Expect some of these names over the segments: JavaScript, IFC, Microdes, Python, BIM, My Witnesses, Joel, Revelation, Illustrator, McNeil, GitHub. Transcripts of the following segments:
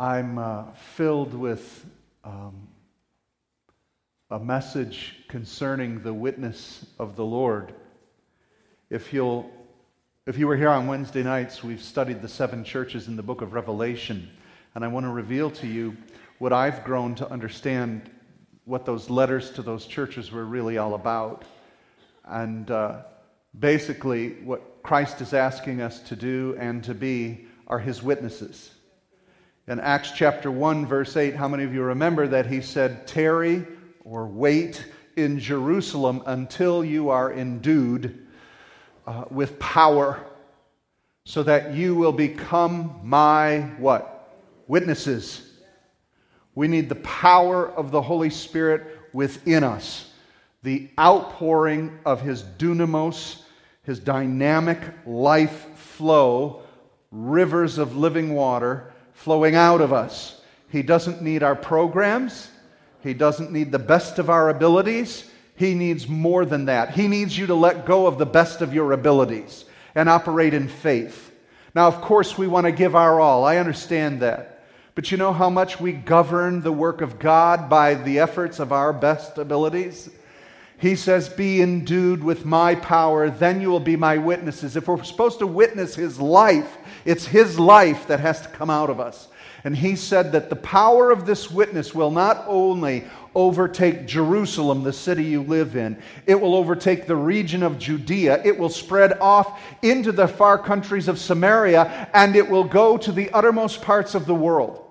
I'm filled with a message concerning the witness of the Lord. If you were here on Wednesday nights, we've studied the seven churches in the book of Revelation, and I want to reveal to you what I've grown to understand what those letters to those churches were really all about. And basically, what Christ is asking us to do and to be are His witnesses. In Acts chapter 1, verse 8, how many of you remember that he said, "Tarry," or "wait in Jerusalem until you are endued with power, so that you will become my" what? Witnesses. We need the power of the Holy Spirit within us, the outpouring of His dunamos, His dynamic life flow, rivers of living water flowing out of us. He doesn't need our programs. He doesn't need the best of our abilities. He needs more than that. He needs you to let go of the best of your abilities and operate in faith. Now, of course, we want to give our all. I understand that. But you know how much we govern the work of God by the efforts of our best abilities? He says, "Be endued with my power, then you will be my witnesses." If we're supposed to witness His life, it's His life that has to come out of us. And He said that the power of this witness will not only overtake Jerusalem, the city you live in, it will overtake the region of Judea, it will spread off into the far countries of Samaria, and it will go to the uttermost parts of the world.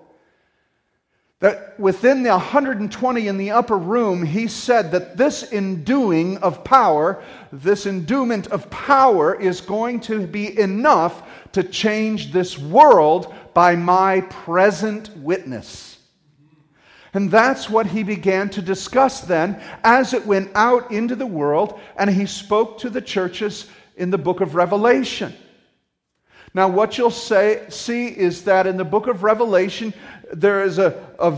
That within the 120 in the upper room, he said that this endowment of power is going to be enough to change this world by my present witness. And that's what he began to discuss then as it went out into the world, and he spoke to the churches in the book of Revelation. Now, what you'll see is that in the book of Revelation, there is a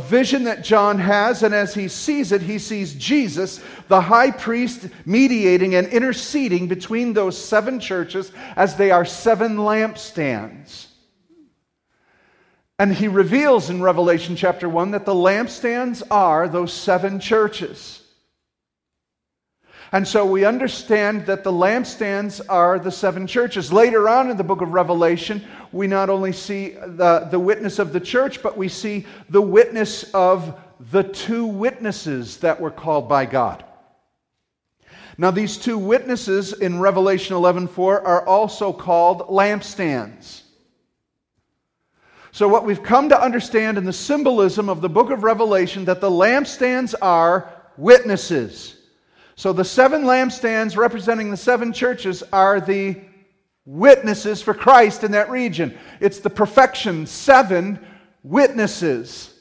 vision that John has, and as he sees it, he sees Jesus, the high priest, mediating and interceding between those seven churches as they are seven lampstands. And he reveals in Revelation chapter 1 that the lampstands are those seven churches. And so we understand that the lampstands are the seven churches. Later on in the book of Revelation, we not only see the witness of the church, but we see the witness of the two witnesses that were called by God. Now, these two witnesses in Revelation 11:4 are also called lampstands. So what we've come to understand in the symbolism of the book of Revelation, that the lampstands are witnesses. So the seven lampstands representing the seven churches are the witnesses for Christ in that region. It's the perfection, seven witnesses.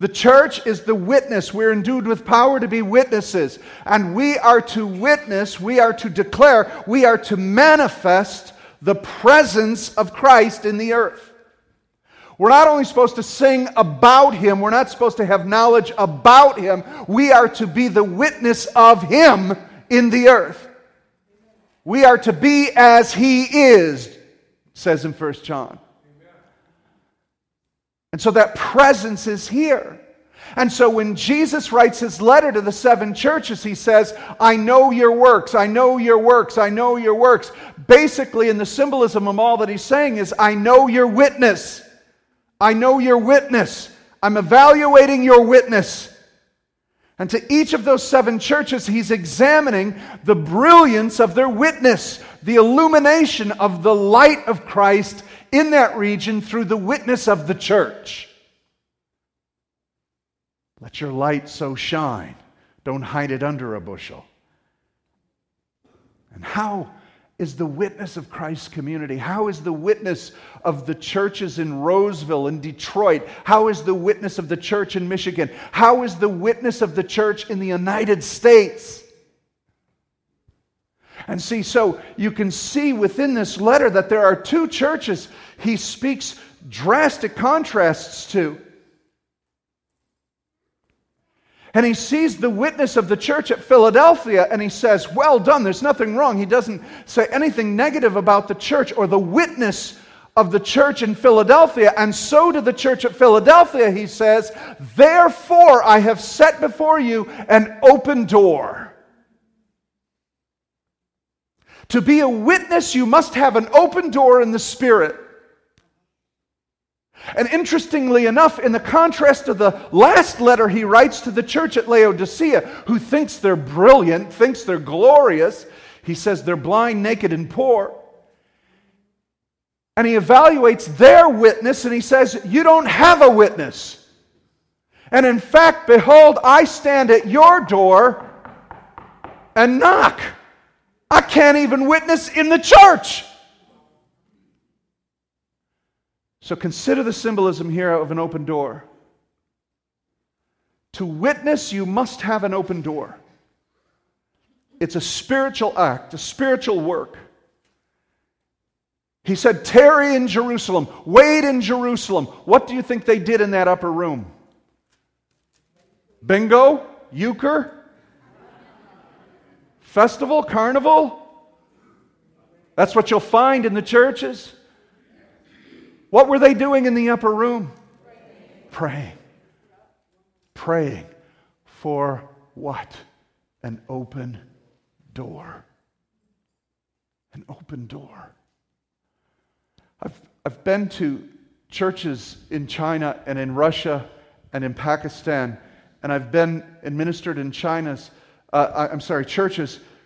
The church is the witness. We're endued with power to be witnesses. And we are to witness, we are to declare, we are to manifest the presence of Christ in the earth. We're not only supposed to sing about Him, we're not supposed to have knowledge about Him, we are to be the witness of Him in the earth. We are to be as He is, says in 1 John. And so that presence is here. And so when Jesus writes His letter to the seven churches, He says, "I know your works, I know your works, I know your works." Basically, in the symbolism of all that He's saying is, "I know your witness. I know your witness. I'm evaluating your witness." And to each of those seven churches, He's examining the brilliance of their witness, the illumination of the light of Christ in that region through the witness of the church. Let your light so shine. Don't hide it under a bushel. And how is the witness of Christ's community? How is the witness of the churches in Roseville and Detroit? How is the witness of the church in Michigan? How is the witness of the church in the United States? And see, so you can see within this letter that there are two churches he speaks drastic contrasts to. And he sees the witness of the church at Philadelphia, and he says, "Well done." There's nothing wrong. He doesn't say anything negative about the church or the witness of the church in Philadelphia. And so to the church at Philadelphia, he says, therefore I have set before you an open door. To be a witness, you must have an open door in the Spirit. And interestingly enough, in the contrast of the last letter he writes to the church at Laodicea, who thinks they're brilliant, thinks they're glorious, he says they're blind, naked, and poor. And he evaluates their witness, and he says, you don't have a witness. And in fact, behold, I stand at your door and knock. I can't even witness in the church. So consider the symbolism here of an open door. To witness, you must have an open door. It's a spiritual act, a spiritual work. He said, tarry in Jerusalem, wait in Jerusalem. What do you think they did in that upper room? Bingo? Euchre? Festival? Carnival? That's what you'll find in the churches. What were they doing in the upper room? Praying. Praying for what? An open door. An open door. I've been to churches in China and in Russia and in Pakistan, and I've been and ministered in churches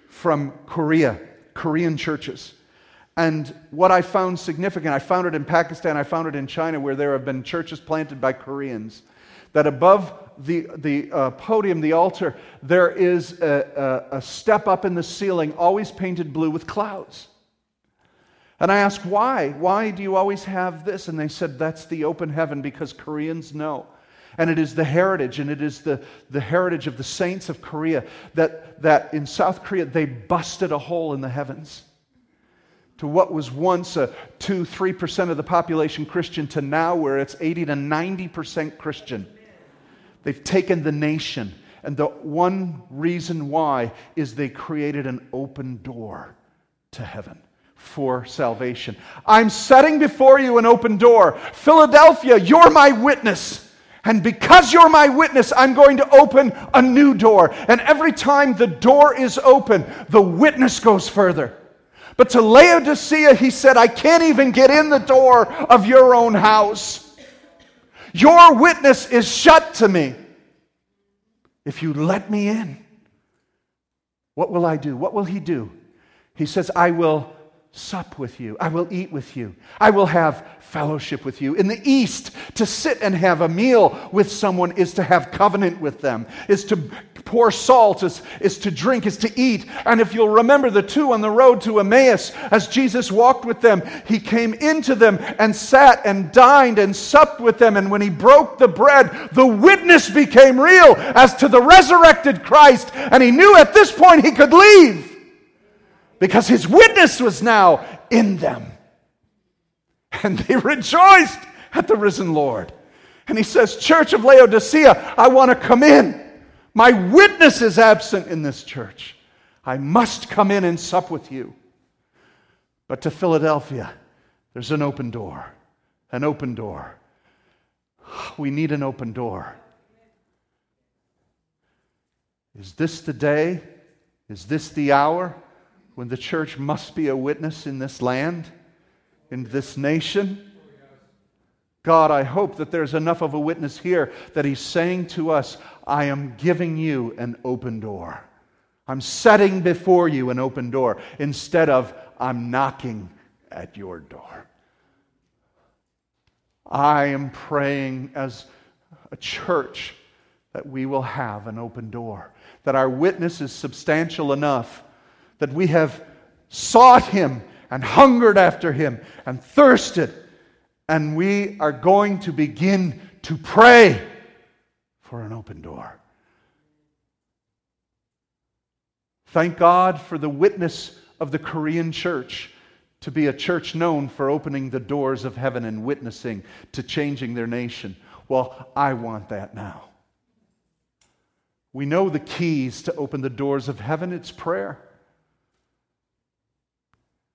from Korea, Korean churches. And what I found significant, I found it in Pakistan, I found it in China, where there have been churches planted by Koreans, that above the podium, the altar, there is a step up in the ceiling, always painted blue with clouds. And I asked, why? Why do you always have this? And they said, that's the open heaven, because Koreans know. And it is the heritage, and it is the heritage of the saints of Korea, that in South Korea, they busted a hole in the heavens. To what was once a 2%, 3% of the population Christian, to now where it's 80 to 90% Christian. They've taken the nation. And the one reason why is they created an open door to heaven for salvation. I'm setting before you an open door. Philadelphia, you're my witness. And because you're my witness, I'm going to open a new door. And every time the door is open, the witness goes further. But to Laodicea, he said, I can't even get in the door of your own house. Your witness is shut to me. If you let me in, what will I do? What will he do? He says, I will sup with you. I will eat with you. I will have fellowship with you. In the East, to sit and have a meal with someone is to have covenant with them, is to pour salt, is to drink, is to eat. And if you'll remember the two on the road to Emmaus, as Jesus walked with them, he came into them and sat and dined and supped with them. And when he broke the bread, the witness became real as to the resurrected Christ. And he knew at this point he could leave, because his witness was now in them. And they rejoiced at the risen Lord. And he says, Church of Laodicea, I want to come in. My witness is absent in this church. I must come in and sup with you. But to Philadelphia, there's an open door. An open door. We need an open door. Is this the day? Is this the hour when the church must be a witness in this land, in this nation? God, I hope that there's enough of a witness here that he's saying to us, I am giving you an open door. I'm setting before you an open door, instead of I'm knocking at your door. I am praying as a church that we will have an open door, that our witness is substantial enough that we have sought him and hungered after him and thirsted, and we are going to begin to pray for an open door. Thank God for the witness of the Korean church to be a church known for opening the doors of heaven and witnessing to changing their nation. Well, I want that now. We know the keys to open the doors of heaven. It's prayer.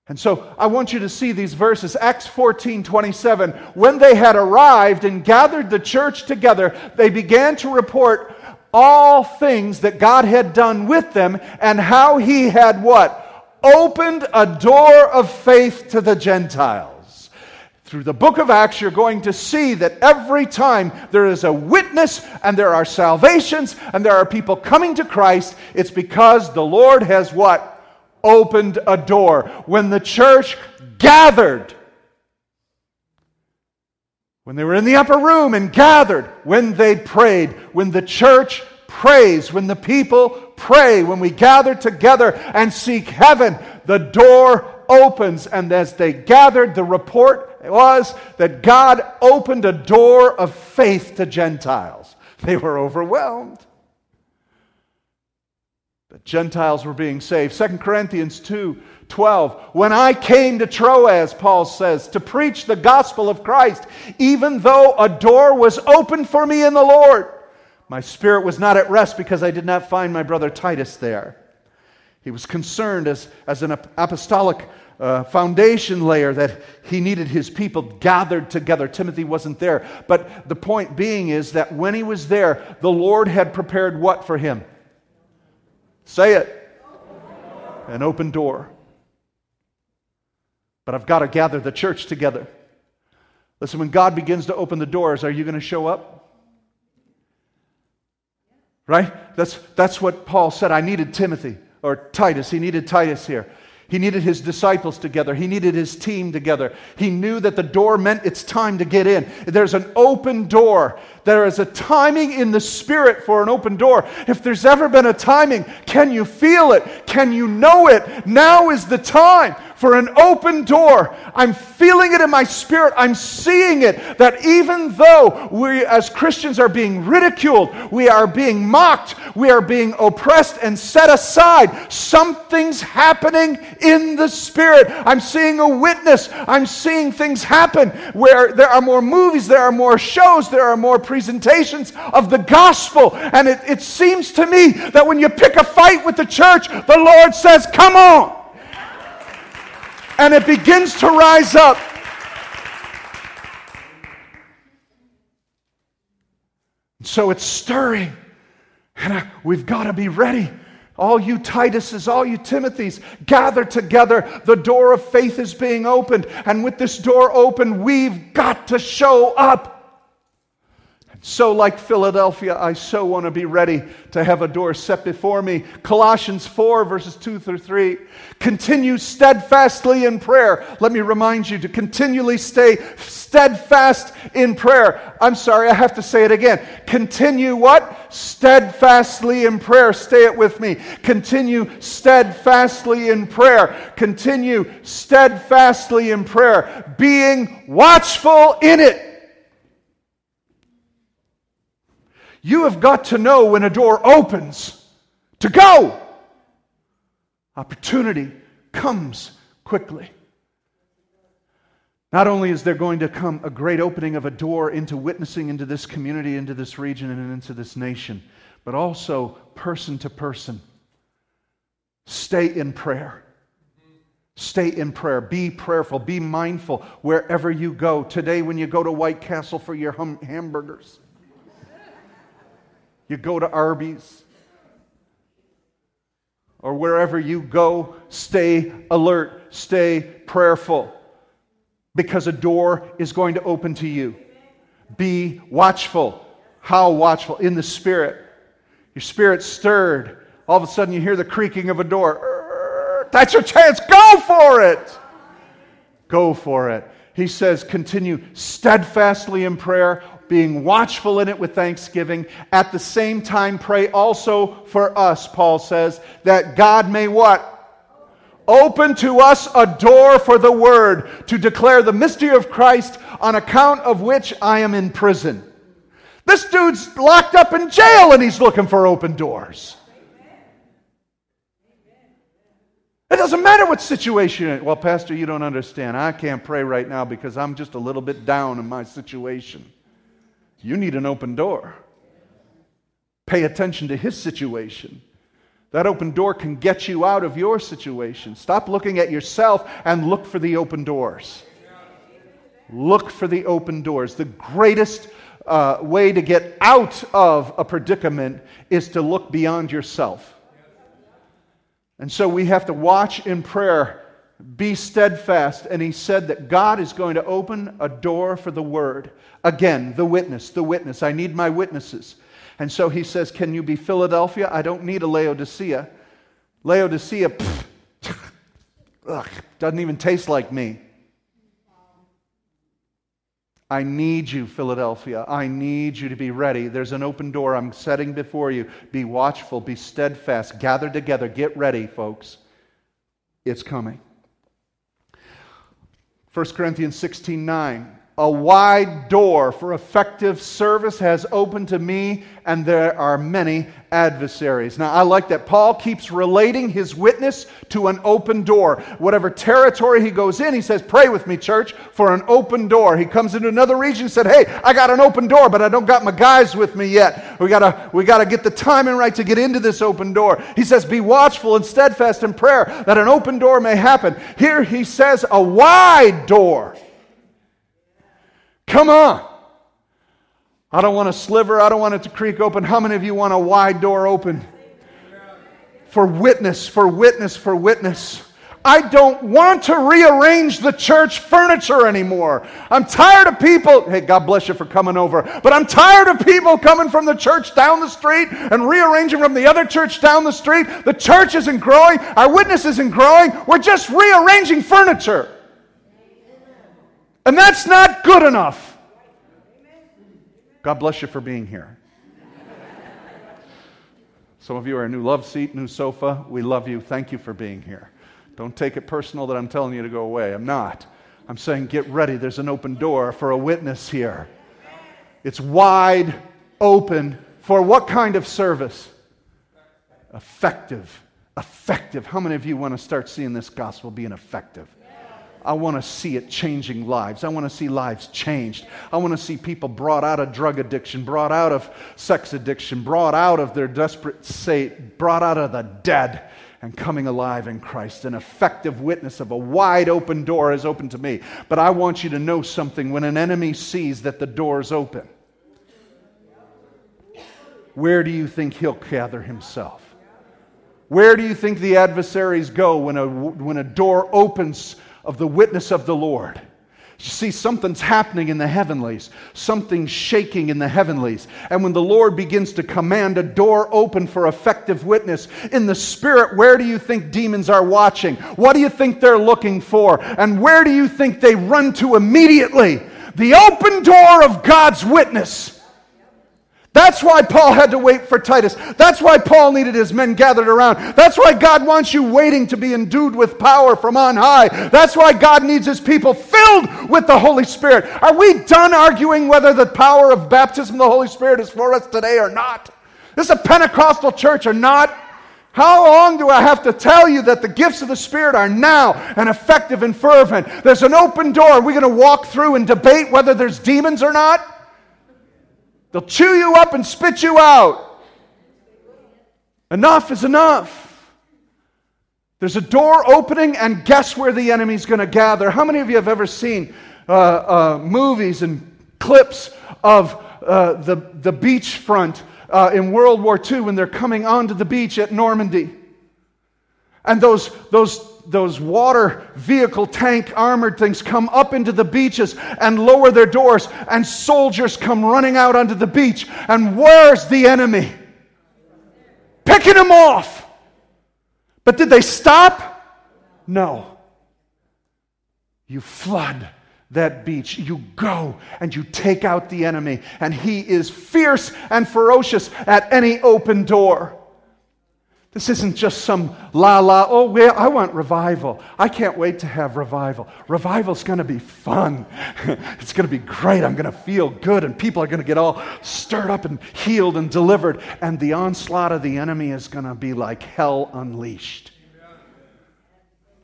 And so I want you to see these verses. Acts 14:27. When they had arrived and gathered the church together, they began to report all things that God had done with them and how he had what? Opened a door of faith to the Gentiles. Through the book of Acts, you're going to see that every time there is a witness and there are salvations and there are people coming to Christ, it's because the Lord has what? Opened a door. When the church gathered, when they were in the upper room and gathered, when they prayed, when the church prays, when the people pray, when we gather together and seek heaven, the door opens. And as they gathered, the report was that God opened a door of faith to Gentiles. They were overwhelmed. The Gentiles were being saved. 2 Corinthians 2:12. When I came to Troas, Paul says, to preach the gospel of Christ, even though a door was opened for me in the Lord, my spirit was not at rest because I did not find my brother Titus there. He was concerned as an apostolic foundation layer that he needed his people gathered together. Timothy wasn't there. But the point being is that when he was there, the Lord had prepared what for him? Say it. An open door. But I've got to gather the church together. Listen, when God begins to open the doors, are you going to show up? Right? That's what Paul said. I needed Timothy or Titus. He needed Titus here. He needed his disciples together. He needed his team together. He knew that the door meant it's time to get in. There's an open door. There is a timing in the Spirit for an open door. If there's ever been a timing, can you feel it? Can you know it? Now is the time for an open door. I'm feeling it in my spirit. I'm seeing it. That even though we as Christians are being ridiculed, we are being mocked, we are being oppressed and set aside, something's happening in the Spirit. I'm seeing a witness. I'm seeing things happen where there are more movies, there are more shows, there are more presentations of the gospel. And it seems to me that when you pick a fight with the church, the Lord says, come on. And it begins to rise up. So it's stirring. And we've got to be ready. All you Tituses, all you Timothys, gather together. The door of faith is being opened. And with this door open, we've got to show up. So like Philadelphia, I so want to be ready to have a door set before me. Colossians 4 verses 2 through 3. Continue steadfastly in prayer. Let me remind you to continually stay steadfast in prayer. I'm sorry, I have to say it again. Continue what? Steadfastly in prayer. Stay it with me. Continue steadfastly in prayer. Continue steadfastly in prayer. Being watchful in it. You have got to know when a door opens to go. Opportunity comes quickly. Not only is there going to come a great opening of a door into witnessing into this community, into this region, and into this nation, but also person to person. Stay in prayer. Stay in prayer. Be prayerful. Be mindful wherever you go. Today when you go to White Castle for your hamburgers, you go to Arby's or wherever you go, stay alert, stay prayerful, because a door is going to open to you. Be watchful. How watchful? In the Spirit. Your spirit's stirred. All of a sudden you hear the creaking of a door. That's your chance. Go for it. Go for it. He says, continue steadfastly in prayer, being watchful in it with thanksgiving. At the same time, pray also for us, Paul says, that God may what? Open to us a door for the word, to declare the mystery of Christ, on account of which I am in prison. This dude's locked up in jail and he's looking for open doors. It doesn't matter what situation it is. Well, Pastor, you don't understand. I can't pray right now because I'm just a little bit down in my situation. You need an open door. Pay attention to his situation. That open door can get you out of your situation. Stop looking at yourself and look for the open doors. Look for the open doors. The greatest way to get out of a predicament is to look beyond yourself. And so we have to watch in prayer, be steadfast. And he said that God is going to open a door for the word. Again, the witness. I need my witnesses. And so he says, can you be Philadelphia? I don't need a Laodicea. Laodicea, ugh, doesn't even taste like me. I need you, Philadelphia. I need you to be ready. There's an open door I'm setting before you. Be watchful, be steadfast, gather together, get ready, folks. It's coming. 1 Corinthians 16:9. A wide door for effective service has opened to me, and there are many adversaries. Now, I like that Paul keeps relating his witness to an open door. Whatever territory he goes in, he says, pray with me, church, for an open door. He comes into another region and said, hey, I got an open door, but I don't got my guys with me yet. We gotta get the timing right to get into this open door. He says, be watchful and steadfast in prayer that an open door may happen. Here he says, a wide door. Come on. I don't want a sliver. I don't want it to creak open. How many of you want a wide door open? For witness, for witness, for witness. I don't want to rearrange the church furniture anymore. I'm tired of people. Hey, God bless you for coming over. But I'm tired of people coming from the church down the street and rearranging from the other church down the street. The church isn't growing. Our witness isn't growing. We're just rearranging furniture. And that's not good enough. God bless you for being here. Some of you are a new love seat, new sofa. We love you. Thank you for being here. Don't take it personal that I'm telling you to go away. I'm not. I'm saying get ready. There's an open door for a witness here. It's wide open for what kind of service? Effective. Effective. How many of you want to start seeing this gospel being effective? I want to see it changing lives. I want to see lives changed. I want to see people brought out of drug addiction, brought out of sex addiction, brought out of their desperate state, brought out of the dead and coming alive in Christ. An effective witness of a wide open door is open to me. But I want you to know something. When an enemy sees that the door is open, where do you think he'll gather himself? Where do you think the adversaries go when a door opens of the witness of the Lord? You see, something's happening in the heavenlies. Something's shaking in the heavenlies. And when the Lord begins to command a door open for effective witness, in the spirit, where do you think demons are watching? What do you think they're looking for? And where do you think they run to immediately? The open door of God's witness. That's why Paul had to wait for Titus. That's why Paul needed his men gathered around. That's why God wants you waiting to be endued with power from on high. That's why God needs his people filled with the Holy Spirit. Are we done arguing whether the power of baptism of the Holy Spirit is for us today or not? This is a Pentecostal church or not? How long do I have to tell you that the gifts of the Spirit are now and effective and fervent? There's an open door. Are we going to walk through and debate whether there's demons or not? They'll chew you up and spit you out. Enough is enough. There's a door opening, and guess where the enemy's going to gather? How many of you have ever seen movies and clips of the beachfront in World War II when they're coming onto the beach at Normandy? And those water vehicle tank armored things come up into the beaches and lower their doors, and soldiers come running out onto the beach. And where's the enemy? Picking them off. But did they stop? No. You flood that beach. You go and you take out the enemy, and he is fierce and ferocious at any open door. This isn't just some la-la, oh, well, I want revival. I can't wait to have revival. Revival's going to be fun. It's going to be great. I'm going to feel good, and people are going to get all stirred up and healed and delivered, and the onslaught of the enemy is going to be like hell unleashed.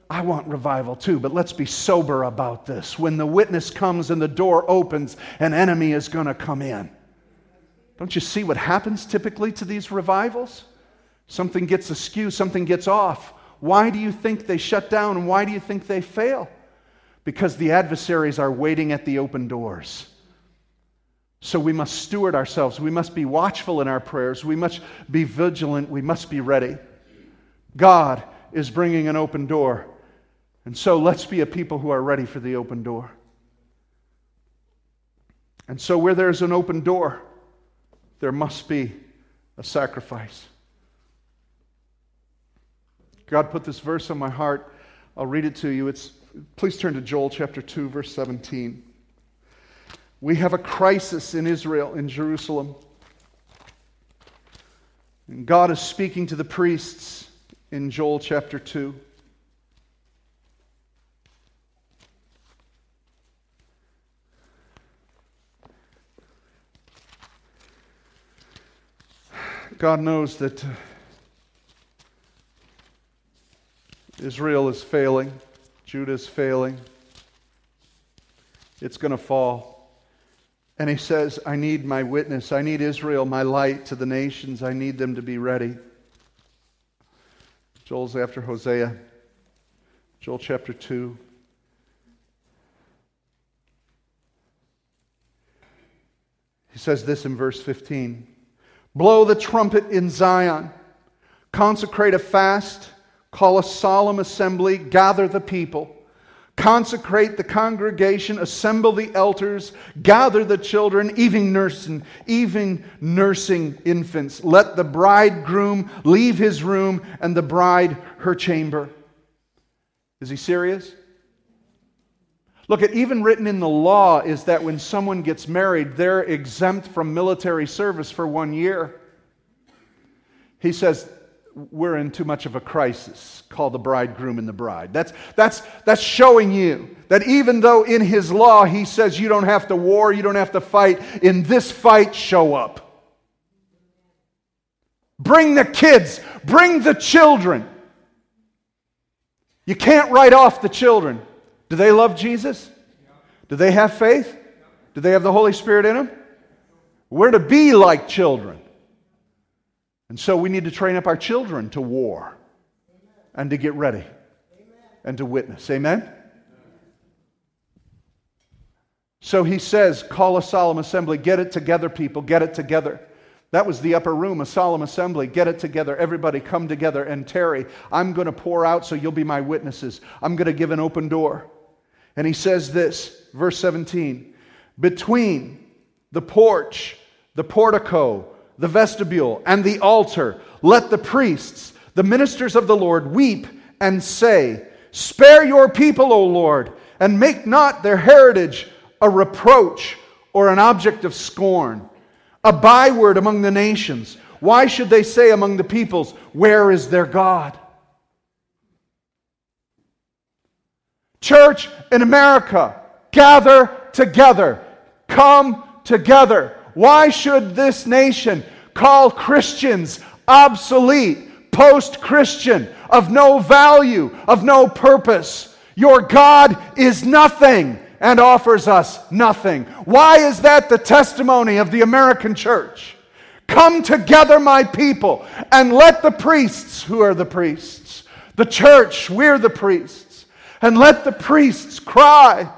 I want revival too, but let's be sober about this. When the witness comes and the door opens, an enemy is going to come in. Don't you see what happens typically to these revivals? Something gets askew, something gets off. Why do you think they shut down and why do you think they fail? Because the adversaries are waiting at the open doors. So we must steward ourselves. We must be watchful in our prayers. We must be vigilant. We must be ready. God is bringing an open door. And so let's be a people who are ready for the open door. And so where there's an open door, there must be a sacrifice. God put this verse on my heart. I'll read it to you. Please turn to Joel chapter 2, verse 17. We have a crisis in Israel, in Jerusalem. And God is speaking to the priests in Joel chapter 2. God knows that Israel is failing. Judah is failing. It's going to fall. And he says, I need my witness. I need Israel, my light to the nations. I need them to be ready. Joel's after Hosea. Joel chapter 2. He says this in verse 15. Blow the trumpet in Zion. Consecrate a fast. Call a solemn assembly. Gather the people. Consecrate the congregation, assemble the elders, gather the children, even nursing infants. Let the bridegroom leave his room and the bride her chamber. Is he serious? Look, even written in the law is that when someone gets married, they're exempt from military service for 1 year. He says, we're in too much of a crisis. Call the bridegroom and the bride. That's showing you that even though in his law he says you don't have to war, you don't have to fight, in this fight, show up. Bring the kids. Bring the children. You can't write off the children. Do they love Jesus? Do they have faith? Do they have the Holy Spirit in them? We're to be like children. And so we need to train up our children to war. Amen. And to get ready. Amen. And to witness. Amen? Amen? So he says, call a solemn assembly. Get it together, people. Get it together. That was the upper room, a solemn assembly. Get it together. Everybody come together and tarry. I'm going to pour out so you'll be my witnesses. I'm going to give an open door. And he says this, verse 17. Between the porch, the portico, the vestibule, and the altar, let the priests, the ministers of the Lord, weep and say, spare your people, O Lord, and make not their heritage a reproach or an object of scorn, a byword among the nations. Why should they say among the peoples, where is their God? Church in America, gather together. Come together. Why should this nation call Christians obsolete, post-Christian, of no value, of no purpose? Your God is nothing and offers us nothing. Why is that the testimony of the American church? Come together, my people, and let the priests, who are the priests? The church, we're the priests. And let the priests cry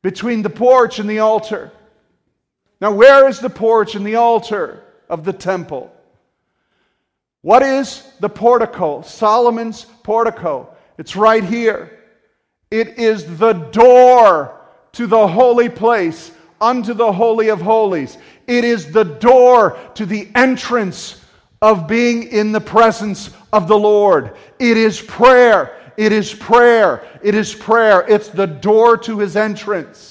between the porch and the altar. Now, where is the porch and the altar of the temple? What is the portico? Solomon's portico. It's right here. It is the door to the holy place, unto the Holy of Holies. It is the door to the entrance of being in the presence of the Lord. It is prayer. It is prayer. It is prayer. It's the door to his entrance.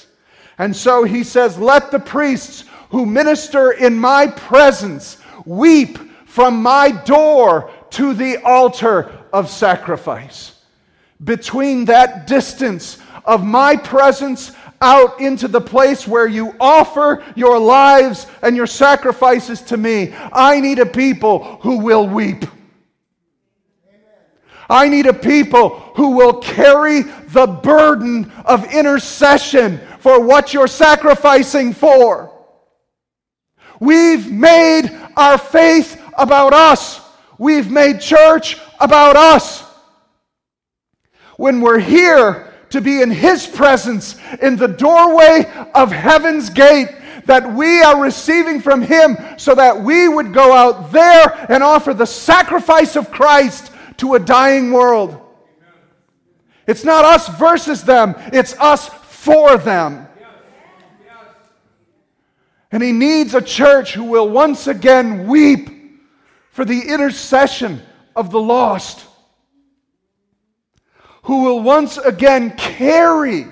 And so he says, let the priests who minister in my presence weep from my door to the altar of sacrifice. Between that distance of my presence out into the place where you offer your lives and your sacrifices to me, I need a people who will weep. I need a people who will carry the burden of intercession for what you're sacrificing for. We've made our faith about us. We've made church about us. When we're here to be in His presence, in the doorway of heaven's gate, that we are receiving from Him so that we would go out there and offer the sacrifice of Christ to a dying world. It's not us versus them. It's us for them. And He needs a church who will once again weep for the intercession of the lost, who will once again carry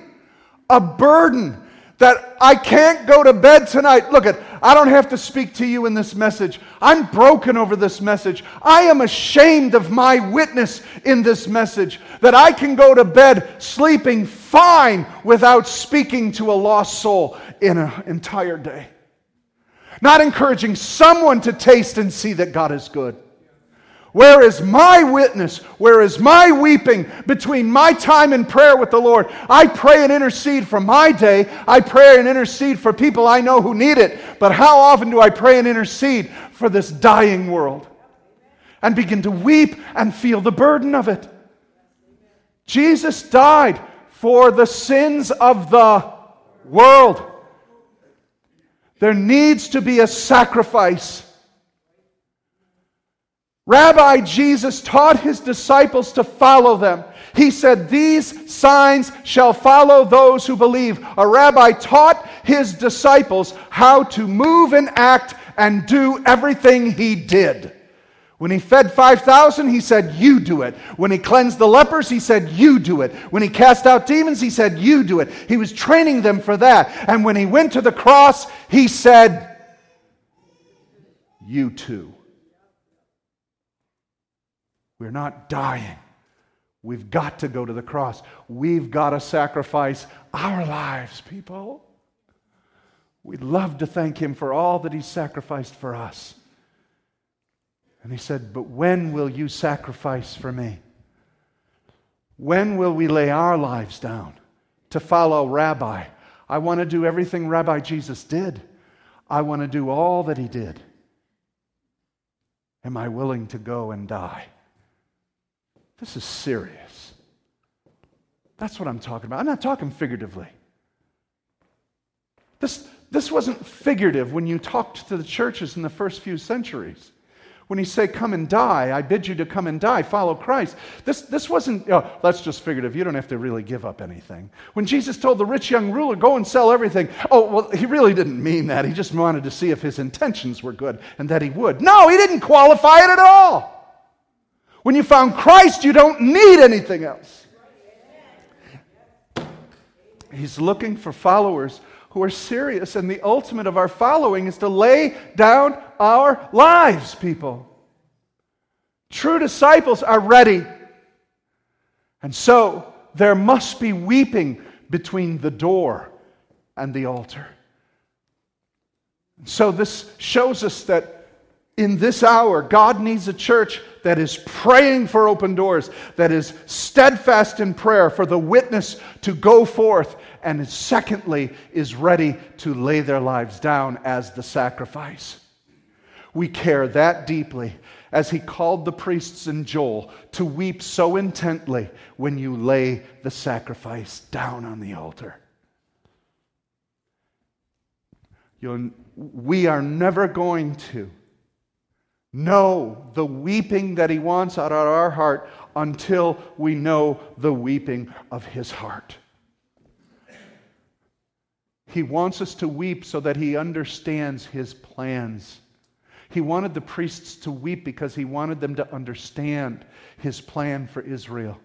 a burden that I can't go to bed tonight. Look, I don't have to speak to you in this message. I'm broken over this message. I am ashamed of my witness in this message, that I can go to bed sleeping fine without speaking to a lost soul in an entire day. Not encouraging someone to taste and see that God is good. Where is my witness? Where is my weeping between my time in prayer with the Lord? I pray and intercede for my day. I pray and intercede for people I know who need it. But how often do I pray and intercede for this dying world? And begin to weep and feel the burden of it. Jesus died for the sins of the world. There needs to be a sacrifice. Rabbi Jesus taught His disciples to follow them. He said, "These signs shall follow those who believe." A rabbi taught his disciples how to move and act and do everything he did. When He fed 5,000, He said, "You do it." When He cleansed the lepers, He said, "You do it." When He cast out demons, He said, "You do it." He was training them for that. And when He went to the cross, He said, "You too." We're not dying. We've got to go to the cross. We've got to sacrifice our lives, people. We'd love to thank Him for all that He sacrificed for us. And He said, "But when will you sacrifice for me? When will we lay our lives down to follow Rabbi? I want to do everything Rabbi Jesus did. I want to do all that He did. Am I willing to go and die?" This is serious. That's what I'm talking about. I'm not talking figuratively. This wasn't figurative when you talked to the churches in the first few centuries. When He said, "Come and die, I bid you to come and die, follow Christ." This wasn't, "Oh, that's just figurative. You don't have to really give up anything." When Jesus told the rich young ruler, "Go and sell everything," oh, well, He really didn't mean that. He just wanted to see if his intentions were good and that he would. No, He didn't qualify it at all. When you found Christ, you don't need anything else. He's looking for followers who are serious, and the ultimate of our following is to lay down our lives, people. True disciples are ready. And so, there must be weeping between the door and the altar. So this shows us that in this hour, God needs a church that is praying for open doors, that is steadfast in prayer for the witness to go forth, and secondly, is ready to lay their lives down as the sacrifice. We care that deeply, as He called the priests in Joel to weep so intently when you lay the sacrifice down on the altar. We are never going to know the weeping that He wants out of our heart until we know the weeping of His heart. He wants us to weep so that He understands His plans. He wanted the priests to weep because He wanted them to understand His plan for Israel.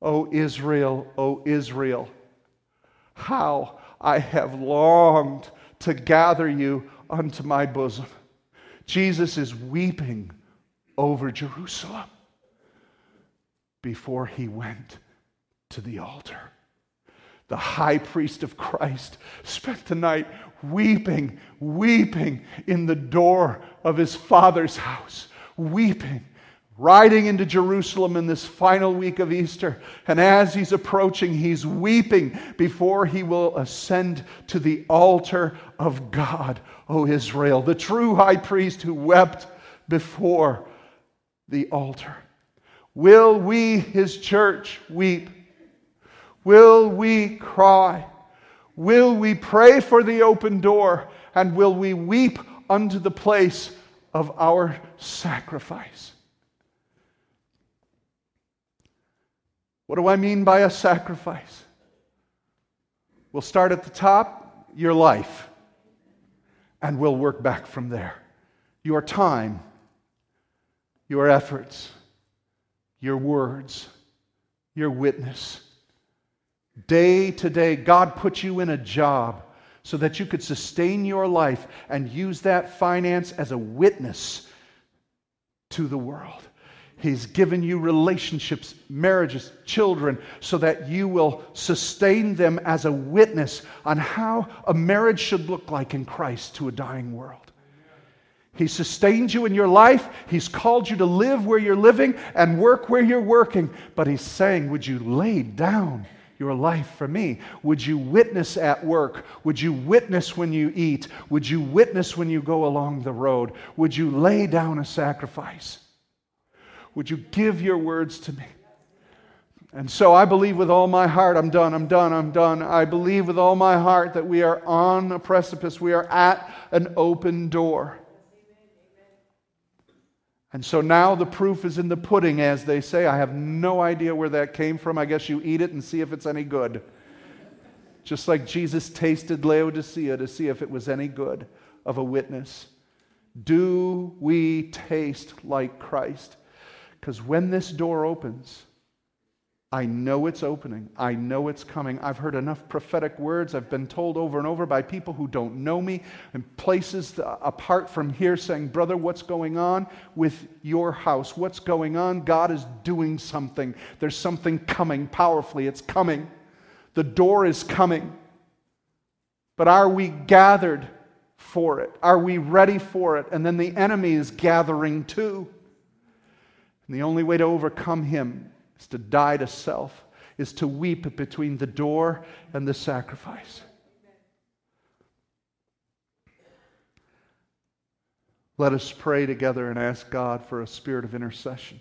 "O Israel, O Israel, how I have longed to gather you unto my bosom." Jesus is weeping over Jerusalem before He went to the altar. The high priest of Christ spent the night weeping, weeping in the door of His Father's house, weeping, riding into Jerusalem in this final week of Easter. And as He's approaching, He's weeping before He will ascend to the altar of God. O Israel, the true high priest who wept before the altar? Will we, His church, weep? Will we cry? Will we pray for the open door? And will we weep unto the place of our sacrifice? What do I mean by a sacrifice? We'll start at the top, your life, and we'll work back from there. Your time, your efforts, your words, your witness. Day to day, God put you in a job so that you could sustain your life and use that finance as a witness to the world. He's given you relationships, marriages, children, so that you will sustain them as a witness on how a marriage should look like in Christ to a dying world. He sustained you in your life. He's called you to live where you're living and work where you're working. But He's saying, would you lay down your life for me? Would you witness at work? Would you witness when you eat? Would you witness when you go along the road? Would you lay down a sacrifice? Would you give your words to me? And so I believe with all my heart, I'm done. I believe with all my heart that we are on a precipice. We are at an open door. And so now the proof is in the pudding, as they say. I have no idea where that came from. I guess you eat it and see if it's any good. Just like Jesus tasted Laodicea to see if it was any good of a witness. Do we taste like Christ? Because when this door opens, I know it's opening. I know it's coming. I've heard enough prophetic words. I've been told over and over by people who don't know me and places apart from here saying, brother, what's going on with your house? What's going on? God is doing something. There's something coming powerfully. It's coming. The door is coming. But are we gathered for it? Are we ready for it? And then the enemy is gathering too. And the only way to overcome him is to die to self, is to weep between the door and the sacrifice. Let us pray together and ask God for a spirit of intercession.